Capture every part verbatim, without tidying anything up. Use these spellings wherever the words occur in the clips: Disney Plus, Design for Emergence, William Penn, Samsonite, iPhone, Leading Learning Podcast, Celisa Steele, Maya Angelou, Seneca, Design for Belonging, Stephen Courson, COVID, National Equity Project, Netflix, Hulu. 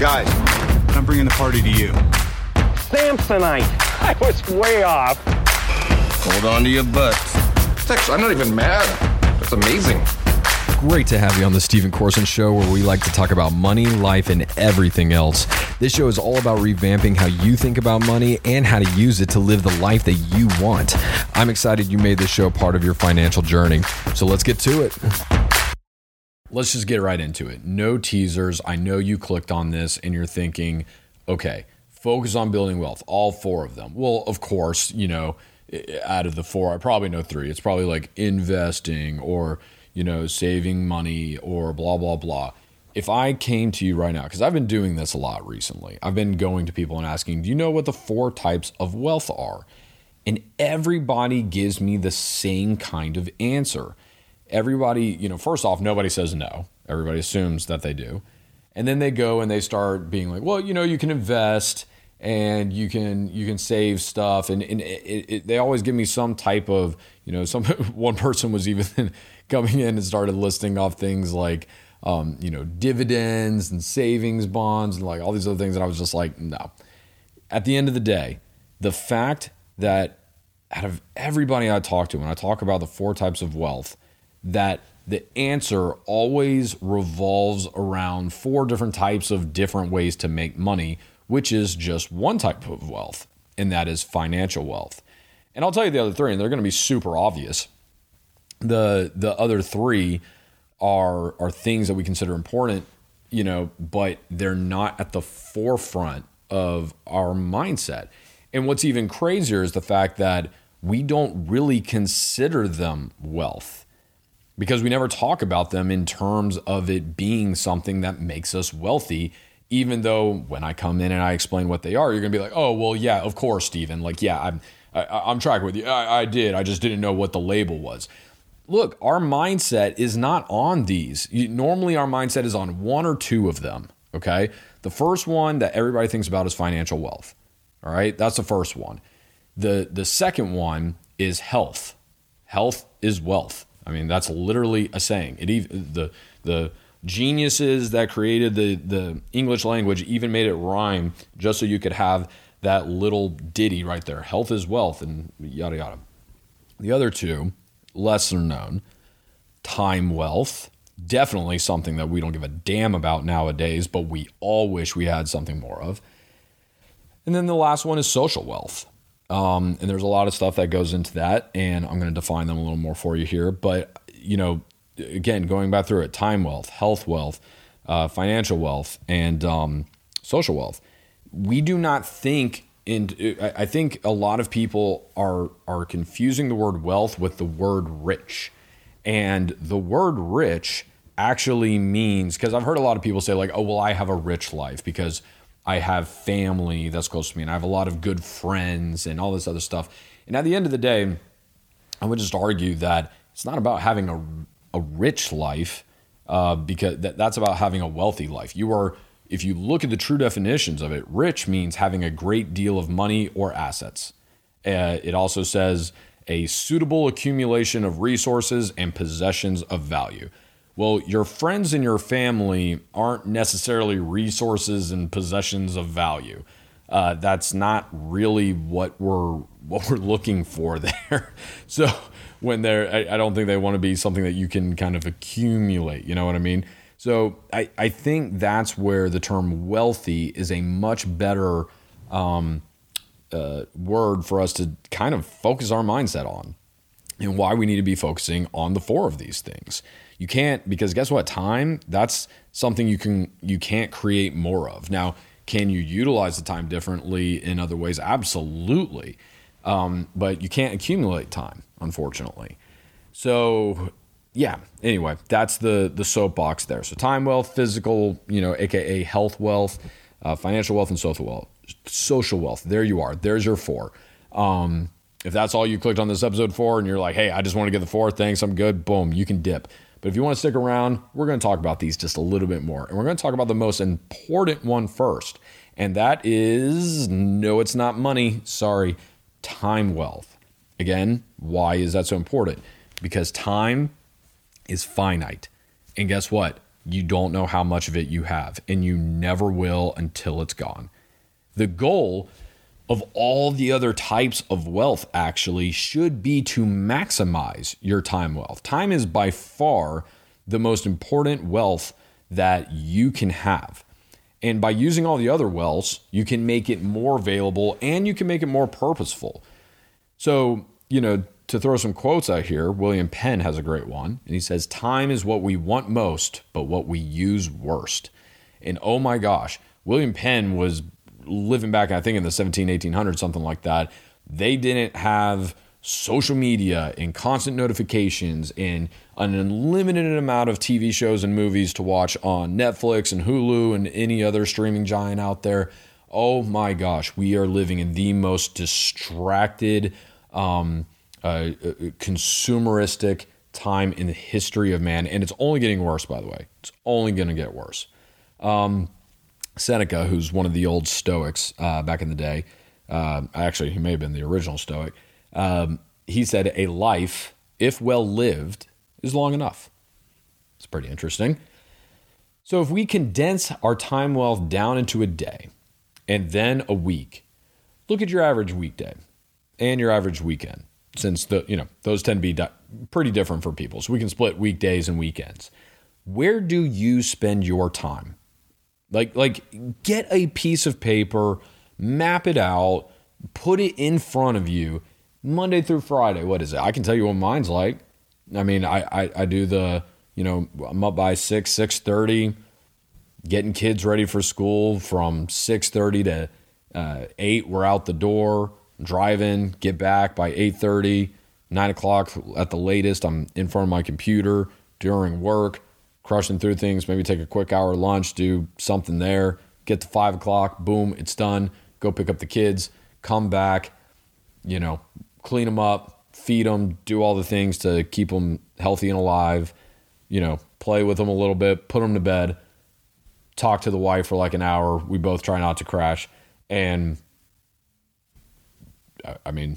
Guys, I'm bringing the party to you. Samsonite. I was way off. Hold on to your butts. It's actually, I'm not even mad. That's amazing. Great to have you on the Stephen Courson Show, where we like to talk about money, life, and everything else. This show is all about revamping how you think about money and how to use it to live the life that you want. I'm excited you made this show part of your financial journey. So let's get to it. Let's just get right into it. No teasers. I know you clicked on this and you're thinking, okay, focus on building wealth, all four of them. Well, of course, you know, out of the four, I probably know three. It's probably like investing or, you know, saving money or blah, blah, blah. If I came to you right now, because I've been doing this a lot recently, I've been going to people and asking, do you know what the four types of wealth are? And everybody gives me the same kind of answer. Everybody, you know, first off, nobody says no. Everybody assumes that they do. And then they go and they start being like, well, you know, you can invest and you can you can save stuff. And, and it, it, they always give me some type of, you know, some one person was even coming in and started listing off things like, um, you know, dividends and savings bonds and like all these other things. And I was just like, no. At the end of the day, the fact that out of everybody I talk to, when I talk about the four types of wealth, that the answer always revolves around four different types of different ways to make money, which is just one type of wealth, and that is financial wealth. And I'll tell you the other three, and they're going to be super obvious. The the other three are are things that we consider important, you know, but they're not at the forefront of our mindset. And what's even crazier is the fact that we don't really consider them wealth, because we never talk about them in terms of it being something that makes us wealthy, even though when I come in and I explain what they are, you're going to be like, oh, well, yeah, of course, Stephen. Like, yeah, I'm I, I'm tracking with you. I, I did. I just didn't know what the label was. Look, our mindset is not on these. You, normally, our mindset is on one or two of them, okay? The first one that everybody thinks about is financial wealth, all right? That's the first one. The, the second one is health. Health is wealth. I mean, that's literally a saying. It even, the the geniuses that created the, the English language even made it rhyme just so you could have that little ditty right there. Health is wealth and yada, yada. The other two, lesser known, time wealth, definitely something that we don't give a damn about nowadays, but we all wish we had something more of. And then the last one is social wealth. Um, and there's a lot of stuff that goes into that, and I'm going to define them a little more for you here. But, you know, again, going back through it, time wealth, health wealth, uh, financial wealth, and um, social wealth. We do not think, and I think a lot of people are are confusing the word wealth with the word rich. And the word rich actually means, because I've heard a lot of people say like, oh, well, I have a rich life because I have family that's close to me, and I have a lot of good friends and all this other stuff. And at the end of the day, I would just argue that it's not about having a, a rich life, uh, because that, that's about having a wealthy life. You are, if you look at the true definitions of it, rich means having a great deal of money or assets. Uh, it also says a suitable accumulation of resources and possessions of value. Well, your friends and your family aren't necessarily resources and possessions of value. Uh, that's not really what we're what we're looking for there. So when they're, I, I don't think they want to be something that you can kind of accumulate. You know what I mean? So I, I think that's where the term wealthy is a much better um, uh, word for us to kind of focus our mindset on, and why we need to be focusing on the four of these things. You can't, because guess what? Time, that's something you can, you can't create more of. Now, can you utilize the time differently in other ways? Absolutely. Um, but you can't accumulate time, unfortunately. So yeah, anyway, that's the, the soapbox there. So time wealth, physical, you know, A K A health wealth, uh, financial wealth, and social wealth, social wealth. There you are. There's your four. Um, if that's all you clicked on this episode for, and you're like, hey, I just want to get the four, thanks, I'm good. Boom, you can dip. But if you want to stick around, we're going to talk about these just a little bit more. And we're going to talk about the most important one first. And that is, no, it's not money. Sorry, time wealth. Again, why is that so important? Because time is finite. And guess what? You don't know how much of it you have, and you never will until it's gone. The goal of all the other types of wealth actually should be to maximize your time wealth. Time is by far the most important wealth that you can have. And by using all the other wealths, you can make it more available and you can make it more purposeful. So, you know, to throw some quotes out here, William Penn has a great one. And he says, time is what we want most, but what we use worst. And oh my gosh, William Penn was living back, I think, in the seventeen hundreds, eighteen hundreds, something like that. They didn't have social media and constant notifications and an unlimited amount of T V shows and movies to watch on Netflix and Hulu and any other streaming giant out there. Oh my gosh, we are living in the most distracted, um, Uh, consumeristic time in the history of man. And it's only getting worse, by the way. It's only going to get worse. Um, Seneca, who's one of the old Stoics uh, back in the day, uh, actually, he may have been the original Stoic, um, he said, a life, if well lived, is long enough. It's pretty interesting. So if we condense our time wealth down into a day and then a week, look at your average weekday and your average weekend. Since the you know those tend to be di- pretty different for people. So we can split weekdays and weekends. Where do you spend your time? Like, like get a piece of paper, map it out, put it in front of you Monday through Friday. What is it? I can tell you what mine's like. I mean, I I, I do the, you know, I'm up by six, six thirty, getting kids ready for school from six thirty to uh, eight. We're out the door. Drive in, get back by eight thirty, nine o'clock at the latest. I'm in front of my computer during work, crushing through things, maybe take a quick hour lunch, do something there, get to five o'clock, boom, it's done. Go pick up the kids, come back, you know, clean them up, feed them, do all the things to keep them healthy and alive, you know, play with them a little bit, put them to bed, talk to the wife for like an hour. We both try not to crash. And I mean,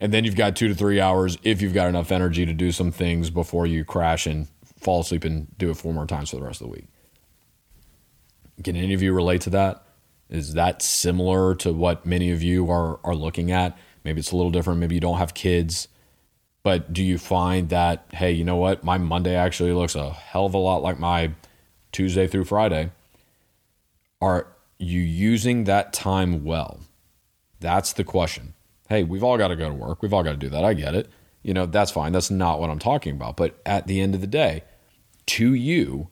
and then you've got two to three hours if you've got enough energy to do some things before you crash and fall asleep and do it four more times for the rest of the week. Can any of you relate to that? Is that similar to what many of you are are looking at? Maybe it's a little different. Maybe you don't have kids, but do you find that, hey, you know what? My Monday actually looks a hell of a lot like my Tuesday through Friday. Are you using that time well? That's the question. Hey, we've all got to go to work. We've all got to do that. I get it. You know, that's fine. That's not what I'm talking about. But at the end of the day, to you,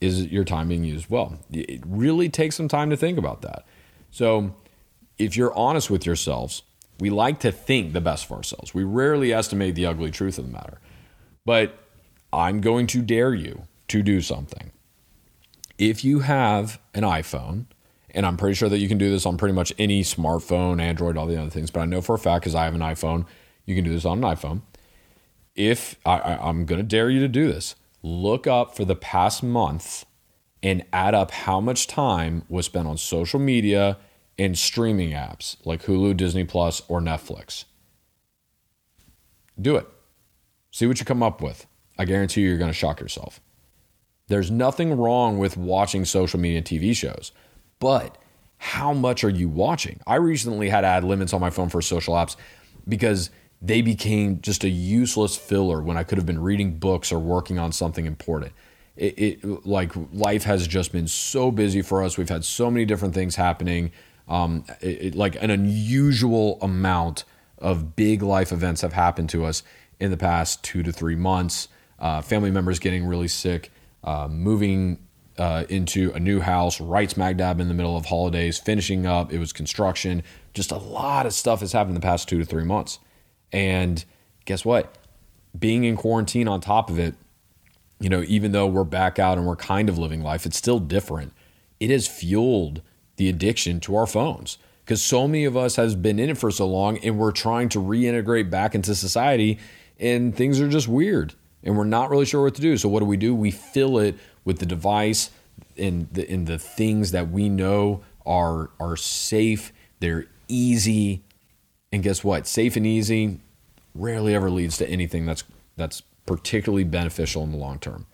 is your time being used well? It really takes some time to think about that. So if you're honest with yourselves, we like to think the best for ourselves. We rarely estimate the ugly truth of the matter. But I'm going to dare you to do something. If you have an iPhone, and I'm pretty sure that you can do this on pretty much any smartphone, Android, all the other things. But I know for a fact, because I have an iPhone, you can do this on an iPhone. If I, I, I'm going to dare you to do this, look up for the past month and add up how much time was spent on social media and streaming apps like Hulu, Disney Plus, or Netflix. Do it. See what you come up with. I guarantee you, you're going to shock yourself. There's nothing wrong with watching social media T V shows. But how much are you watching? I recently had ad limits on my phone for social apps because they became just a useless filler when I could have been reading books or working on something important. It, it like life has just been so busy for us. We've had so many different things happening, um, it, it, like an unusual amount of big life events have happened to us in the past two to three months. Uh, family members getting really sick, uh, moving Uh, into a new house, right smack dab in the middle of holidays, finishing up. It was construction. Just a lot of stuff has happened in the past two to three months. And guess what? Being in quarantine on top of it, you know, even though we're back out and we're kind of living life, it's still different. It has fueled the addiction to our phones because so many of us has been in it for so long and we're trying to reintegrate back into society and things are just weird and we're not really sure what to do. So what do we do? We fill it with the device and the, and the things that we know are are safe, they're easy, and guess what? Safe and easy rarely ever leads to anything that's that's particularly beneficial in the long term.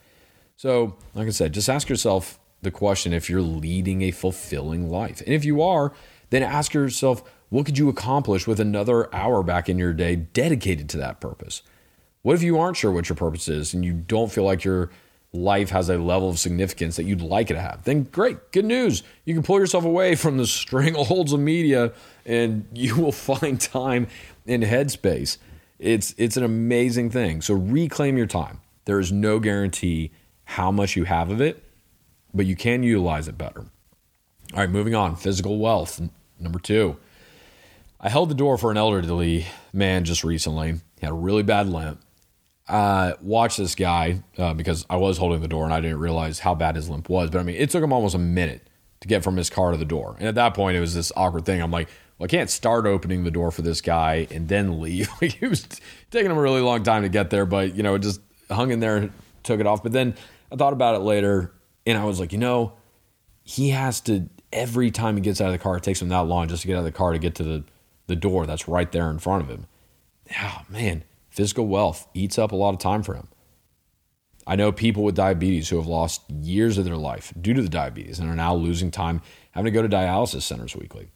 So, like I said, just ask yourself the question if you're leading a fulfilling life. And if you are, then ask yourself, what could you accomplish with another hour back in your day dedicated to that purpose? What if you aren't sure what your purpose is and you don't feel like your life has a level of significance that you'd like it to have? Then great, good news. You can pull yourself away from the strangleholds of media and you will find time and headspace. It's, it's an amazing thing. So reclaim your time. There is no guarantee how much you have of it, but you can utilize it better. All right, moving on. Physical wealth, number two. I held the door for an elderly man just recently. He had a really bad limp. Uh, watched this guy uh, because I was holding the door and I didn't realize how bad his limp was. But I mean, it took him almost a minute to get from his car to the door. And at that point, it was this awkward thing. I'm like, well, I can't start opening the door for this guy and then leave. Like, it was taking him a really long time to get there, but you know, it just hung in there and took it off. But then I thought about it later and I was like, you know, he has to, every time he gets out of the car, it takes him that long just to get out of the car to get to the, the door that's right there in front of him. Oh, man, physical wealth eats up a lot of time for him. I know people with diabetes who have lost years of their life due to the diabetes and are now losing time having to go to dialysis centers weekly.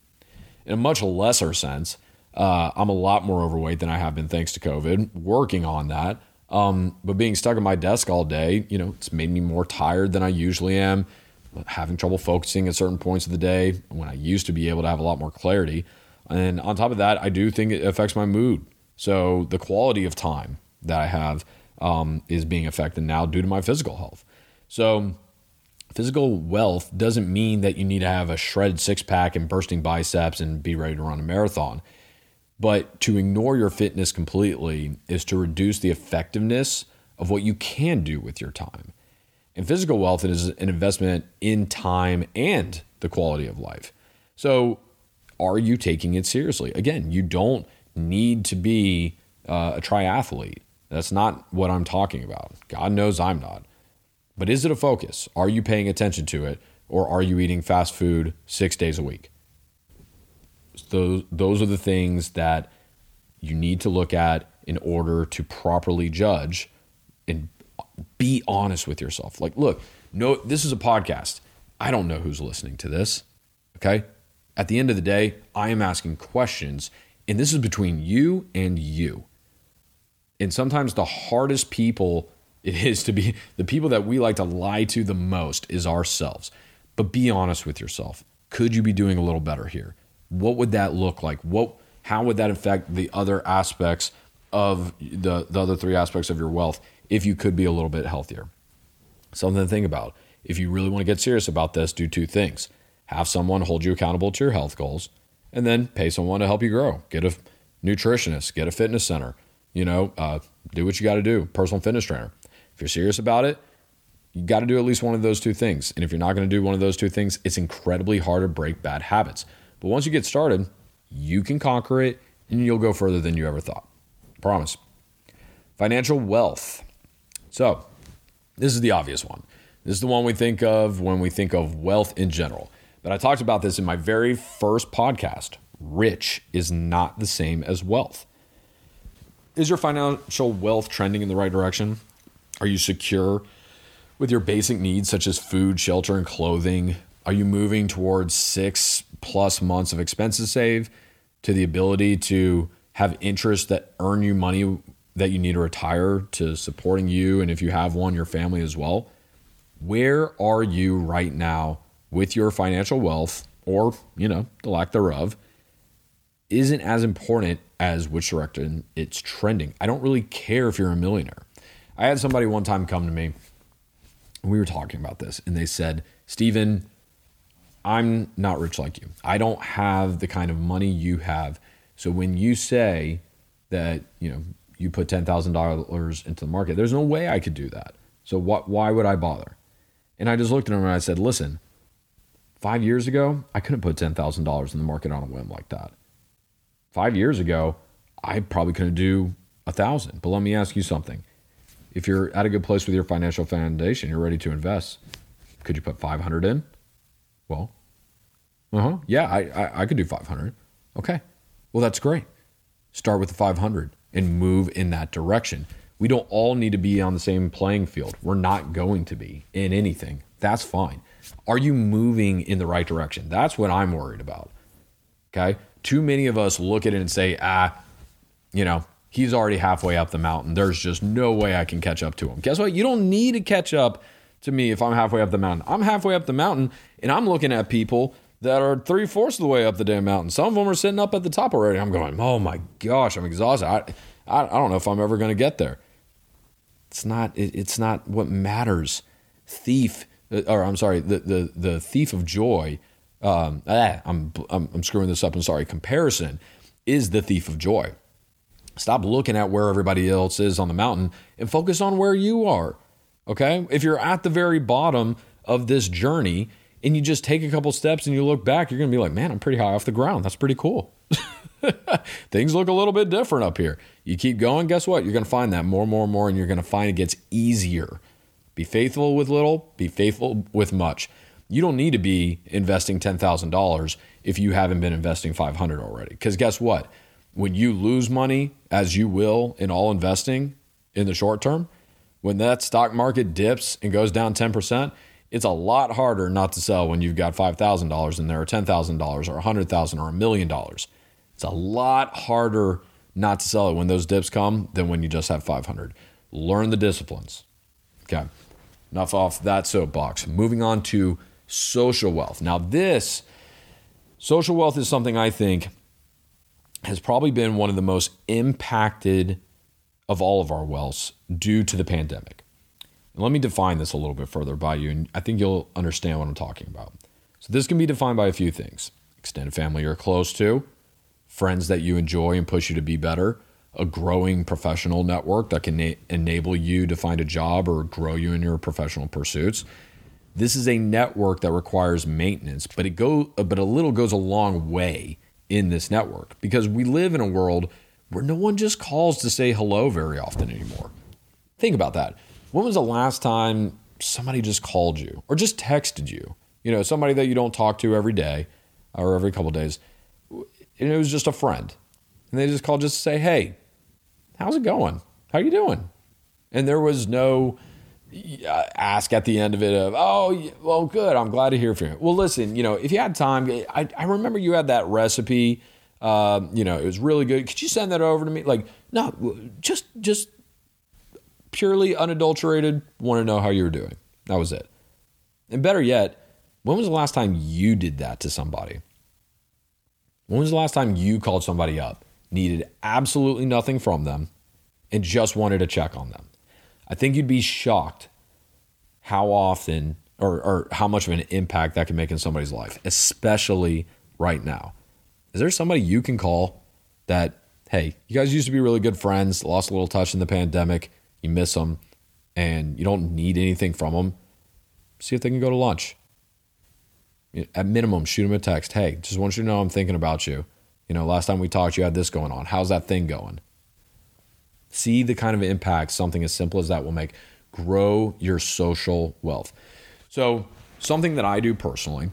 In a much lesser sense, uh, I'm a lot more overweight than I have been thanks to COVID, working on that. Um, but being stuck at my desk all day, you know, it's made me more tired than I usually am, having trouble focusing at certain points of the day when I used to be able to have a lot more clarity. And on top of that, I do think it affects my mood. So the quality of time that I have um, is being affected now due to my physical health. So physical wealth doesn't mean that you need to have a shredded six-pack and bursting biceps and be ready to run a marathon. But to ignore your fitness completely is to reduce the effectiveness of what you can do with your time. And physical wealth is an investment in time and the quality of life. So are you taking it seriously? Again, you don't need to be uh, a triathlete. That's not what I'm talking about. God knows I'm not. But is it a focus? Are you paying attention to it? Or are you eating fast food six days a week? Those, those are the things that you need to look at in order to properly judge and be honest with yourself. Like, look, no, this is a podcast. I don't know who's listening to this. Okay. At the end of the day, I am asking questions, and this is between you and you. And sometimes the hardest people it is to be, the people that we like to lie to the most is ourselves. But be honest with yourself. Could you be doing a little better here? What would that look like? What, how would that affect the other aspects of the, the other three aspects of your wealth if you could be a little bit healthier? Something to think about. If you really want to get serious about this, do two things. Have someone hold you accountable to your health goals, and then pay someone to help you grow. Get a nutritionist, get a fitness center, you know, uh, do what you got to do, personal fitness trainer. If you're serious about it, you got to do at least one of those two things. And if you're not going to do one of those two things, it's incredibly hard to break bad habits. But once you get started, you can conquer it and you'll go further than you ever thought. Promise. Financial wealth. So this is the obvious one. This is the one we think of when we think of wealth in general. But I talked about this in my very first podcast. Rich is not the same as wealth. Is your financial wealth trending in the right direction? Are you secure with your basic needs such as food, shelter, and clothing? Are you moving towards six plus months of expenses saved to the ability to have interest that earn you money that you need to retire, to supporting you, and if you have one, your family as well? Where are you right now with your financial wealth, or, you know, the lack thereof, isn't as important as which direction it's trending. I don't really care if you're a millionaire. I had somebody one time come to me, and we were talking about this, and they said, Stephen, I'm not rich like you. I don't have the kind of money you have. So when you say that, you know, you put ten thousand dollars into the market, there's no way I could do that. So what, why would I bother? And I just looked at him and I said, listen, Five years ago, I couldn't put ten thousand dollars in the market on a whim like that. Five years ago, I probably couldn't do a thousand dollars. But let me ask you something. If you're at a good place with your financial foundation, you're ready to invest, could you put five hundred dollars in? Well, uh-huh, yeah, I, I, I could do five hundred dollars. Okay, well, that's great. Start with the five hundred dollars and move in that direction. We don't all need to be on the same playing field. We're not going to be in anything. That's fine. Are you moving in the right direction? That's what I'm worried about. Okay. Too many of us look at it and say, ah, you know, he's already halfway up the mountain. There's just no way I can catch up to him. Guess what? You don't need to catch up to me if I'm halfway up the mountain. I'm halfway up the mountain and I'm looking at people that are three-fourths of the way up the damn mountain. Some of them are sitting up at the top already. I'm going, oh my gosh, I'm exhausted. I I, I don't know if I'm ever going to get there. It's not, it, it's not what matters. Thief, or I'm sorry, the the, the thief of joy. Um, ah, I'm, I'm I'm screwing this up. I'm sorry. Comparison is the thief of joy. Stop looking at where everybody else is on the mountain and focus on where you are. Okay? If you're at the very bottom of this journey and you just take a couple steps and you look back, you're going to be like, man, I'm pretty high off the ground. That's pretty cool. Things look a little bit different up here. You keep going. Guess what? You're going to find that more and more and more, and you're going to find it gets easier. Be faithful with little, be faithful with much. You don't need to be investing ten thousand dollars if you haven't been investing five hundred dollars already. Because guess what? When you lose money, as you will in all investing in the short term, when that stock market dips and goes down ten percent, it's a lot harder not to sell when you've got five thousand dollars in there or ten thousand dollars or one hundred thousand dollars or a million dollars. It's a lot harder not to sell it when those dips come than when you just have five hundred. Learn the disciplines. Okay, enough off that soapbox. Moving on to social wealth. Now this, social wealth is something I think has probably been one of the most impacted of all of our wealths due to the pandemic. And let me define this a little bit further by you, and I think you'll understand what I'm talking about. So this can be defined by a few things. Extended family you're close to, friends that you enjoy and push you to be better, a growing professional network that can na- enable you to find a job or grow you in your professional pursuits. This is a network that requires maintenance, but it go, but a little goes a long way in this network, because we live in a world where no one just calls to say hello very often anymore. Think about that. When was the last time somebody just called you or just texted you? You know, somebody that you don't talk to every day or every couple of days, and it was just a friend, and they just called just to say, hey, how's it going? How you doing? And there was no ask at the end of it of, oh, well, good. I'm glad to hear from you. Well, listen, you know, if you had time, I, I remember you had that recipe. Um, you know, it was really good. Could you send that over to me? Like, no, just, just purely unadulterated. Want to know how you were doing. That was it. And better yet, when was the last time you did that to somebody? When was the last time you called somebody up, needed absolutely nothing from them, and just wanted to check on them? I think you'd be shocked how often or, or how much of an impact that can make in somebody's life, especially right now. Is there somebody you can call that, hey, you guys used to be really good friends, lost a little touch in the pandemic, you miss them, and you don't need anything from them? See if they can go to lunch. At minimum, shoot them a text. Hey, just want you to know I'm thinking about you. You know, last time we talked, you had this going on. How's that thing going? See the kind of impact something as simple as that will make. Grow your social wealth. So something that I do personally,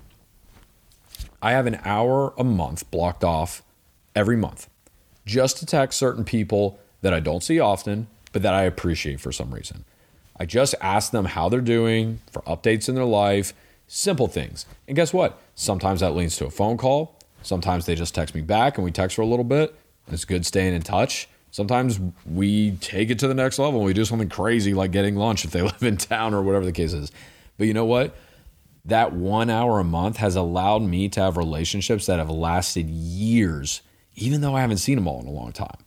I have an hour a month blocked off every month just to text certain people that I don't see often, but that I appreciate for some reason. I just ask them how they're doing, for updates in their life, simple things. And guess what? Sometimes that leads to a phone call. Sometimes they just text me back and we text for a little bit. It's good staying in touch. Sometimes we take it to the next level and we do something crazy like getting lunch if they live in town or whatever the case is. But you know what? That one hour a month has allowed me to have relationships that have lasted years, even though I haven't seen them all in a long time.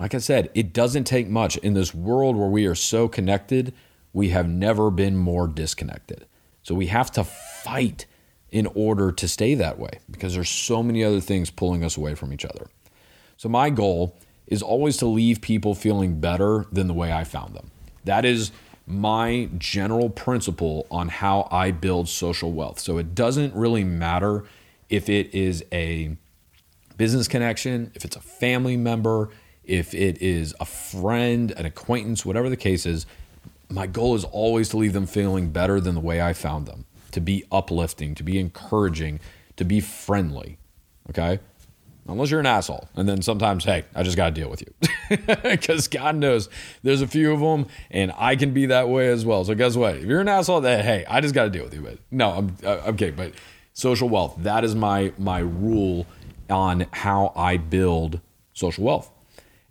Like I said, it doesn't take much. In this world where we are so connected, we have never been more disconnected. So we have to fight in order to stay that way, because there's so many other things pulling us away from each other. So my goal is always to leave people feeling better than the way I found them. That is my general principle on how I build social wealth. So it doesn't really matter if it is a business connection, if it's a family member, if it is a friend, an acquaintance, whatever the case is, my goal is always to leave them feeling better than the way I found them, to be uplifting, to be encouraging, to be friendly, okay? Unless you're an asshole. And then sometimes, hey, I just got to deal with you. Because God knows there's a few of them and I can be that way as well. So guess what? If you're an asshole, then, hey, I just got to deal with you. But no, I'm okay. But social wealth, that is my my rule on how I build social wealth.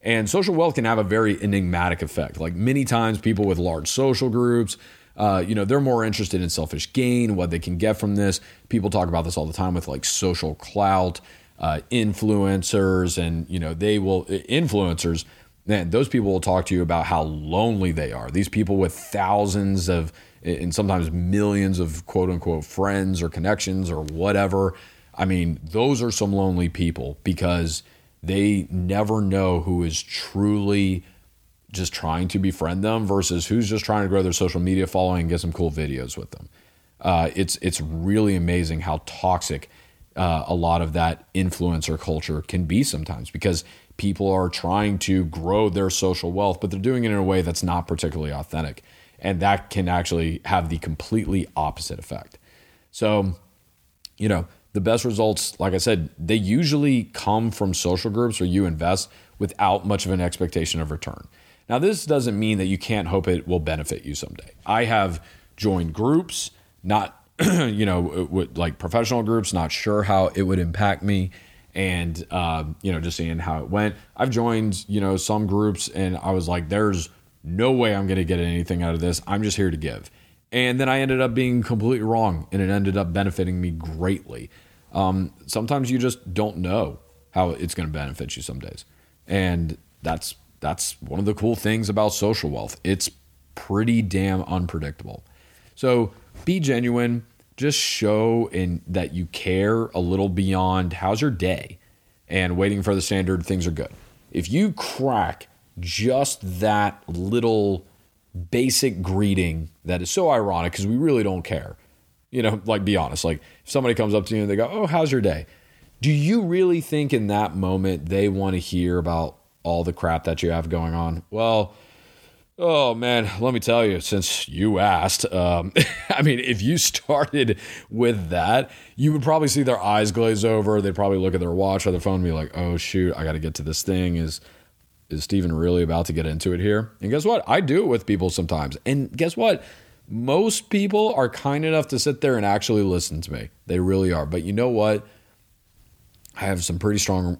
And social wealth can have a very enigmatic effect. Like many times people with large social groups, Uh, you know, they're more interested in selfish gain, what they can get from this. People talk about this all the time with like social clout, uh, influencers, and, you know, they will influencers. Then those people will talk to you about how lonely they are. These people with thousands of and sometimes millions of quote unquote friends or connections or whatever. I mean, those are some lonely people because they never know who is truly just trying to befriend them versus who's just trying to grow their social media following and get some cool videos with them. Uh, it's it's really amazing how toxic uh, a lot of that influencer culture can be sometimes because people are trying to grow their social wealth, but they're doing it in a way that's not particularly authentic. And that can actually have the completely opposite effect. So, you know, the best results, like I said, they usually come from social groups where you invest without much of an expectation of return. Now, this doesn't mean that you can't hope it will benefit you someday. I have joined groups, not, you know, like professional groups, not sure how it would impact me and, uh, you know, just seeing how it went. I've joined, you know, some groups and I was like, there's no way I'm going to get anything out of this. I'm just here to give. And then I ended up being completely wrong and it ended up benefiting me greatly. Um, sometimes you just don't know how it's going to benefit you some days. And that's That's one of the cool things about social wealth. It's pretty damn unpredictable. So be genuine. Just show in that you care a little beyond how's your day and waiting for the standard things are good. If you crack just that little basic greeting that is so ironic because we really don't care. You know, like be honest. Like if somebody comes up to you and they go, oh, how's your day? Do you really think in that moment they want to hear about all the crap that you have going on? Well, oh man, let me tell you, since you asked, um, I mean, if you started with that, you would probably see their eyes glaze over. They'd probably look at their watch or their phone and be like, oh shoot, I got to get to this thing. Is, is Stephen really about to get into it here? And guess what? I do it with people sometimes. And guess what? Most people are kind enough to sit there and actually listen to me. They really are. But you know what? I have some pretty strong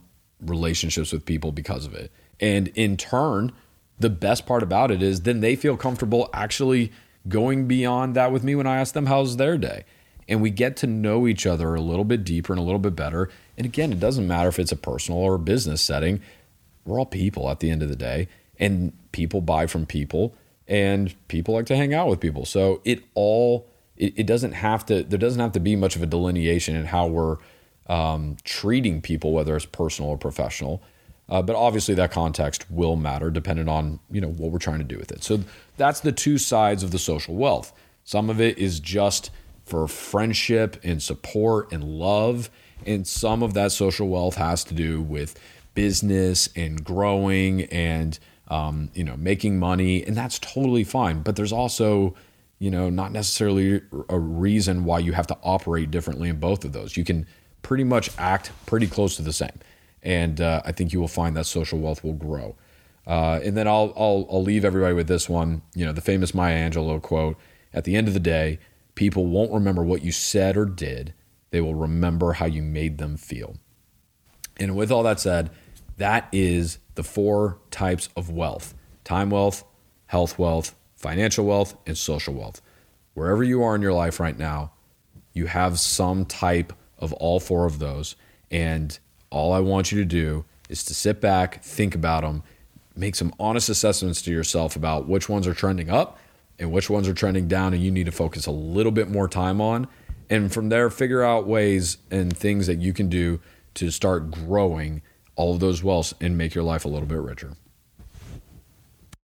relationships with people because of it. And in turn, the best part about it is then they feel comfortable actually going beyond that with me when I ask them, how's their day? And we get to know each other a little bit deeper and a little bit better. And again, it doesn't matter if it's a personal or a business setting. We're all people at the end of the day, and people buy from people and people like to hang out with people. So it all, it, it doesn't have to, there doesn't have to be much of a delineation in how we're Um, treating people, whether it's personal or professional. Uh, but obviously that context will matter depending on, you know, what we're trying to do with it. So that's the two sides of the social wealth. Some of it is just for friendship and support and love. And some of that social wealth has to do with business and growing and, um, you know, making money. And that's totally fine. But there's also, you know, not necessarily a reason why you have to operate differently in both of those. You can pretty much act pretty close to the same. And uh, I think you will find that social wealth will grow. Uh, and then I'll, I'll, I'll leave everybody with this one, you know, the famous Maya Angelou quote, at the end of the day, people won't remember what you said or did. They will remember how you made them feel. And with all that said, that is the four types of wealth: time wealth, health wealth, financial wealth, and social wealth. Wherever you are in your life right now, you have some type of of all four of those. And all I want you to do is to sit back, think about them, make some honest assessments to yourself about which ones are trending up and which ones are trending down, and you need to focus a little bit more time on. And from there, figure out ways and things that you can do to start growing all of those wealths and make your life a little bit richer.